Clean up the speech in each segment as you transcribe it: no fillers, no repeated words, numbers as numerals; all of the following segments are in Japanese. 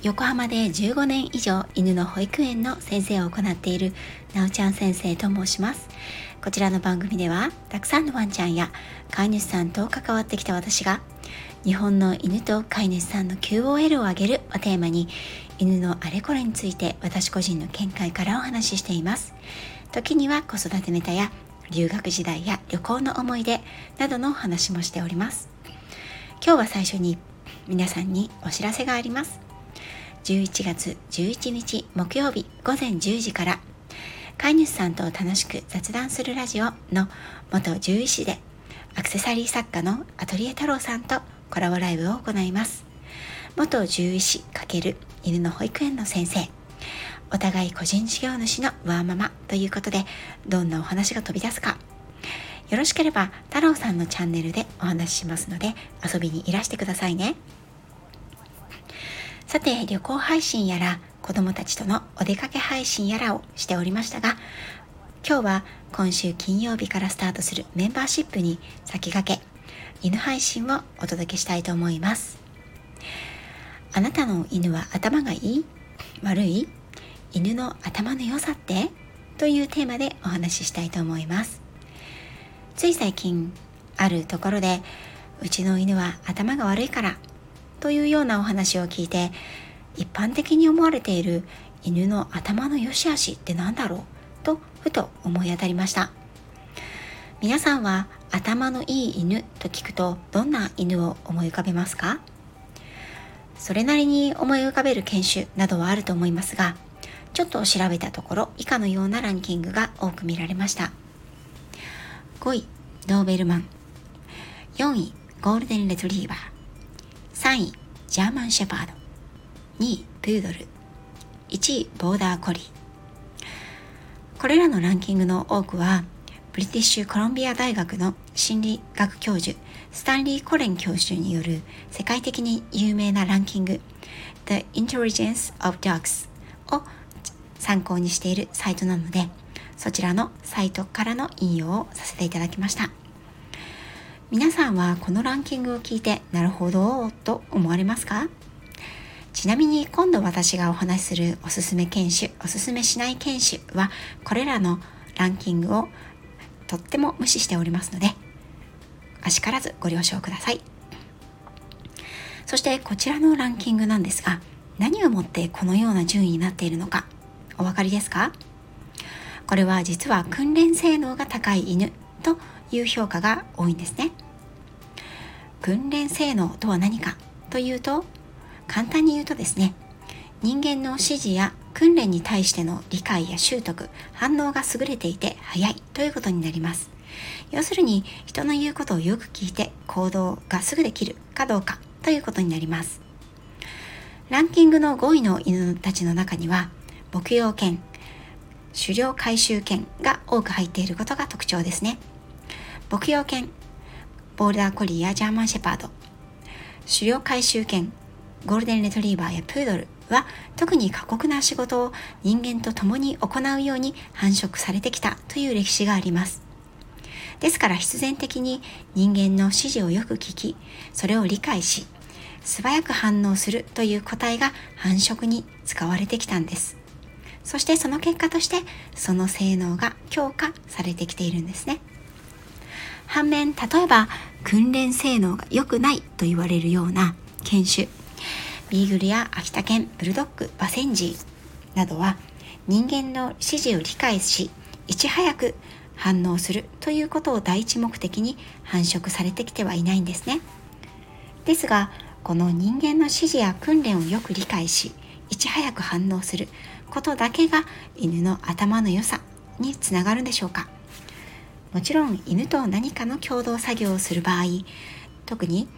横浜で15年以上犬の保育園の先生を行っているなおちゃん先生と申します。こちらの番組ではたくさんのワンちゃんや飼い主さんと関わってきた私が、日本の犬と飼い主さんの QOL を上げるをテーマに、犬のあれこれについて私個人の見解からお話ししています。時には子育てネタや留学時代や旅行の思い出などのお話もしております。今日は最初に皆さんにお知らせがあります。11月11日木曜日午前10時から、飼い主さんと楽しく雑談するラジオの元獣医師でアクセサリー作家のアトリエ太郎さんとコラボライブを行います。元獣医師×犬の保育園の先生、お互い個人事業主のワーママということで、どんなお話が飛び出すか、よろしければ太郎さんのチャンネルでお話ししますので遊びにいらしてくださいね。さて、旅行配信やら子どもたちとのお出かけ配信やらをしておりましたが、今日は今週金曜日からスタートするメンバーシップに先駆け、犬配信をお届けしたいと思います。あなたの犬は頭がいい？悪い？犬の頭の良さって？というテーマでお話ししたいと思います。つい最近、あるところでうちの犬は頭が悪いからというようなお話を聞いて、一般的に思われている犬の頭の良し悪しって何だろうとふと思い当たりました。皆さんは頭のいい犬と聞くとどんな犬を思い浮かべますか？それなりに思い浮かべる犬種などはあると思いますが、ちょっと調べたところ以下のようなランキングが多く見られました。5位ドーベルマン、4位ゴールデンレトリーバー、3位ジャーマンシェパード、2位プードル、1位ボーダーコリー。これらのランキングの多くはブリティッシュコロンビア大学の心理学教授スタンリー・コレン教授による世界的に有名なランキング The Intelligence of Dogs を参考にしているサイトなので、そちらのサイトからの引用をさせていただきました。皆さんはこのランキングを聞いてなるほどと思われますか？ちなみに今度私がお話しするおすすめ犬種、おすすめしない犬種はこれらのランキングをとっても無視しておりますので、あしからずご了承ください。そしてこちらのランキングなんですが、何をもってこのような順位になっているのかお分かりですか？これは実は訓練性能が高い犬という評価が多いんですね。訓練性能とは何かというと、簡単に言うとですね、人間の指示や訓練に対しての理解や習得、反応が優れていて早いということになります。要するに人の言うことをよく聞いて行動がすぐできるかどうかということになります。ランキングの5位の犬たちの中には牧羊犬、狩猟回収犬が多く入っていることが特徴ですね。牧羊犬、ボーダーコリーやジャーマンシェパード、狩猟回収犬、ゴールデンレトリーバーやプードルは特に過酷な仕事を人間と共に行うように繁殖されてきたという歴史があります。ですから必然的に人間の指示をよく聞き、それを理解し素早く反応するという個体が繁殖に使われてきたんです。そしてその結果としてその性能が強化されてきているんですね。反面、例えば訓練性能が良くないと言われるような犬種、ビーグルや秋田犬、ブルドッグ、バセンジーなどは人間の指示を理解しいち早く反応するということを第一目的に繁殖されてきてはいないんですね。ですがこの人間の指示や訓練をよく理解しいち早く反応することだけが犬の頭の良さにつながるんでしょうか？もちろん犬と何かの共同作業をする場合、特に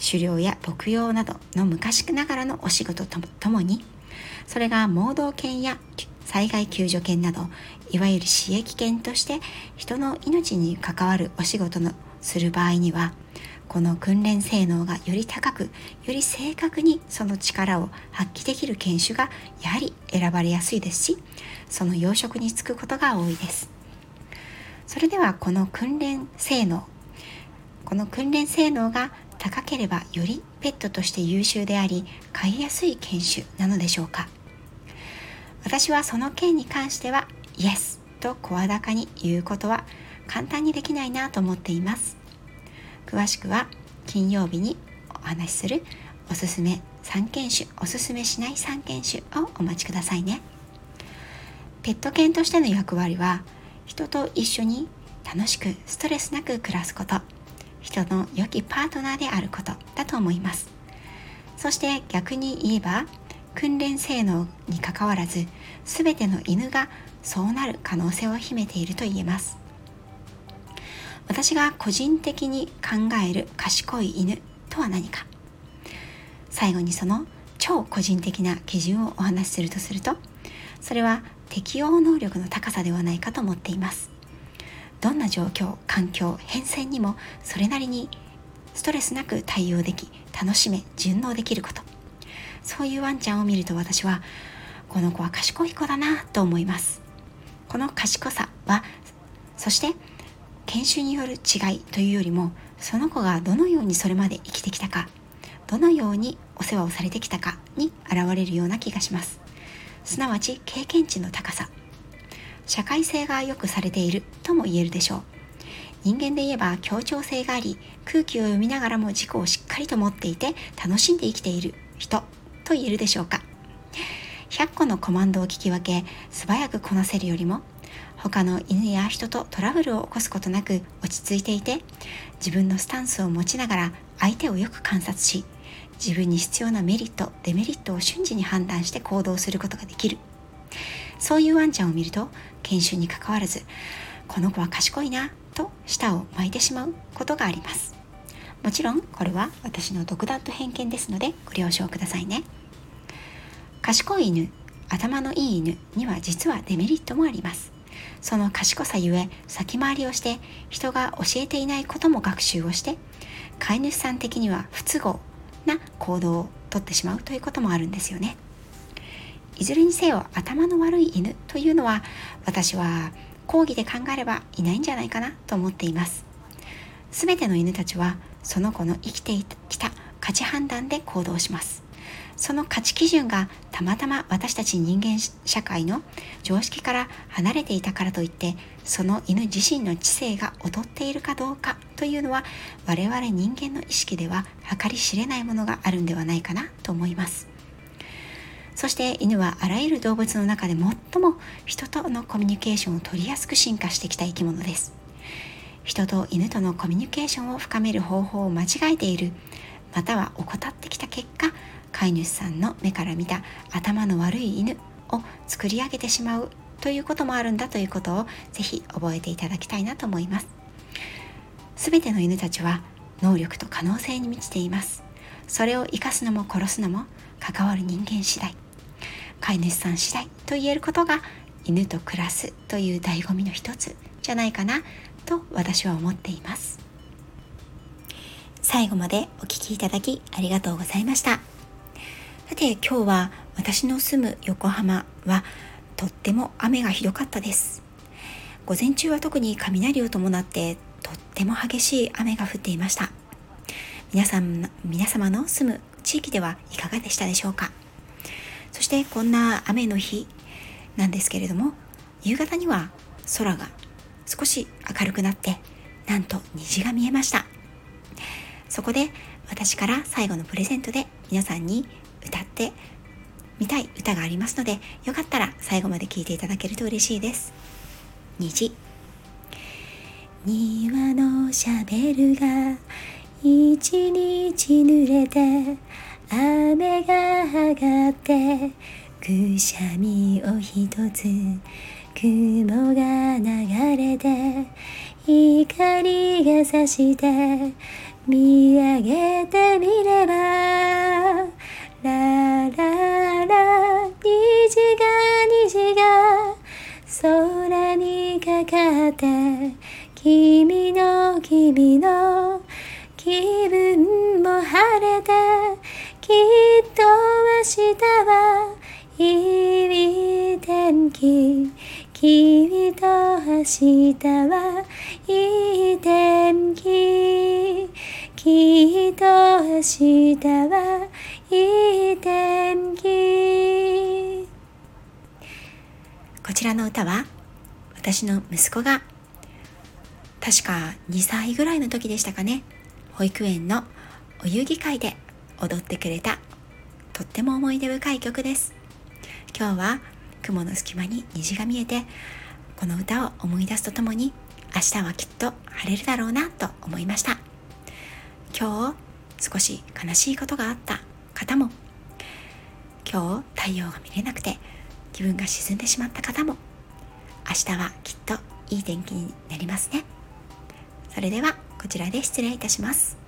狩猟や牧羊などの昔ながらのお仕事とともに、それが盲導犬や災害救助犬などいわゆる刺激犬として人の命に関わるお仕事のする場合には、この訓練性能がより高く、より正確にその力を発揮できる犬種がやはり選ばれやすいですし、その養殖に就くことが多いです。それではこの訓練性能が高ければよりペットとして優秀であり飼いやすい犬種なのでしょうか。私はその件に関してはイエスと声高に言うことは簡単にできないなと思っています。詳しくは金曜日にお話しするおすすめ3犬種、おすすめしない3犬種をお待ちくださいね。ペット犬としての役割は、人と一緒に楽しくストレスなく暮らすこと、人の良きパートナーであることだと思います。そして逆に言えば、訓練性能にかかわらず全ての犬がそうなる可能性を秘めていると言えます。私が個人的に考える賢い犬とは何か、最後にその超個人的な基準をお話しするとすると、それは適応能力の高さではないかと思っています。どんな状況、環境、変遷にもそれなりにストレスなく対応でき、楽しめ、順応できること、そういうワンちゃんを見ると私はこの子は賢い子だなと思います。この賢さは、そして犬種による違いというよりも、その子がどのようにそれまで生きてきたか、どのようにお世話をされてきたかに現れるような気がします。すなわち経験値の高さ、社会性がよくされているとも言えるでしょう。人間で言えば協調性があり、空気を読みながらも自己をしっかりと持っていて楽しんで生きている人と言えるでしょうか。100個のコマンドを聞き分け素早くこなせるよりも、他の犬や人とトラブルを起こすことなく落ち着いていて、自分のスタンスを持ちながら相手をよく観察し、自分に必要なメリット、デメリットを瞬時に判断して行動することができる。そういうワンちゃんを見ると、犬種に関わらず、この子は賢いなと舌を巻いてしまうことがあります。もちろんこれは私の独断と偏見ですのでご了承くださいね。賢い犬、頭のいい犬には実はデメリットもあります。その賢さゆえ先回りをして人が教えていないことも学習をして、飼い主さん的には不都合な行動をとってしまうということもあるんですよね。いずれにせよ頭の悪い犬というのは、私は講義で考えればいないんじゃないかなと思っています。すべての犬たちはその子の生きてきた価値判断で行動します。その価値基準がたまたま私たち人間社会の常識から離れていたからといって、その犬自身の知性が劣っているかどうかというのは、我々人間の意識では計り知れないものがあるんではないかなと思います。そして犬はあらゆる動物の中で最も人とのコミュニケーションを取りやすく進化してきた生き物です。人と犬とのコミュニケーションを深める方法を間違えている、または怠ってきた結果、飼い主さんの目から見た頭の悪い犬を作り上げてしまうということもあるんだということを、ぜひ覚えていただきたいなと思います。すべての犬たちは能力と可能性に満ちています。それを生かすのも殺すのも関わる人間次第、飼い主さん次第と言えることが、犬と暮らすという醍醐味の一つじゃないかなと私は思っています。最後までお聞きいただきありがとうございました。さて、今日は私の住む横浜はとっても雨がひどかったです。午前中は特に雷を伴ってとっても激しい雨が降っていました。皆様の住む地域ではいかがでしたでしょうか。そしてこんな雨の日なんですけれども、夕方には空が少し明るくなって、なんと虹が見えました。そこで私から最後のプレゼントで皆さんに歌ってみたい歌がありますので、よかったら最後まで聴いていただけると嬉しいです。虹。庭のシャベルが一日濡れて、雨が上がってくしゃみを一つ、雲が流れて光が差して、見上げてみれば、ラララ、虹が空にかかって、君の気分も晴れて、きっと明日はいい天気、君と明日はいい天気、きっと明日はいい天気。こちらの歌は私の息子が確か2歳ぐらいの時でしたかね、保育園のお遊戯会で踊ってくれたとっても思い出深い曲です。今日は雲の隙間に虹が見えて、この歌を思い出すとともに、明日はきっと晴れるだろうなと思いました。今日少し悲しいことがあった方も、今日太陽が見れなくて気分が沈んでしまった方も、明日はきっといい天気になりますね。それではこちらで失礼いたします。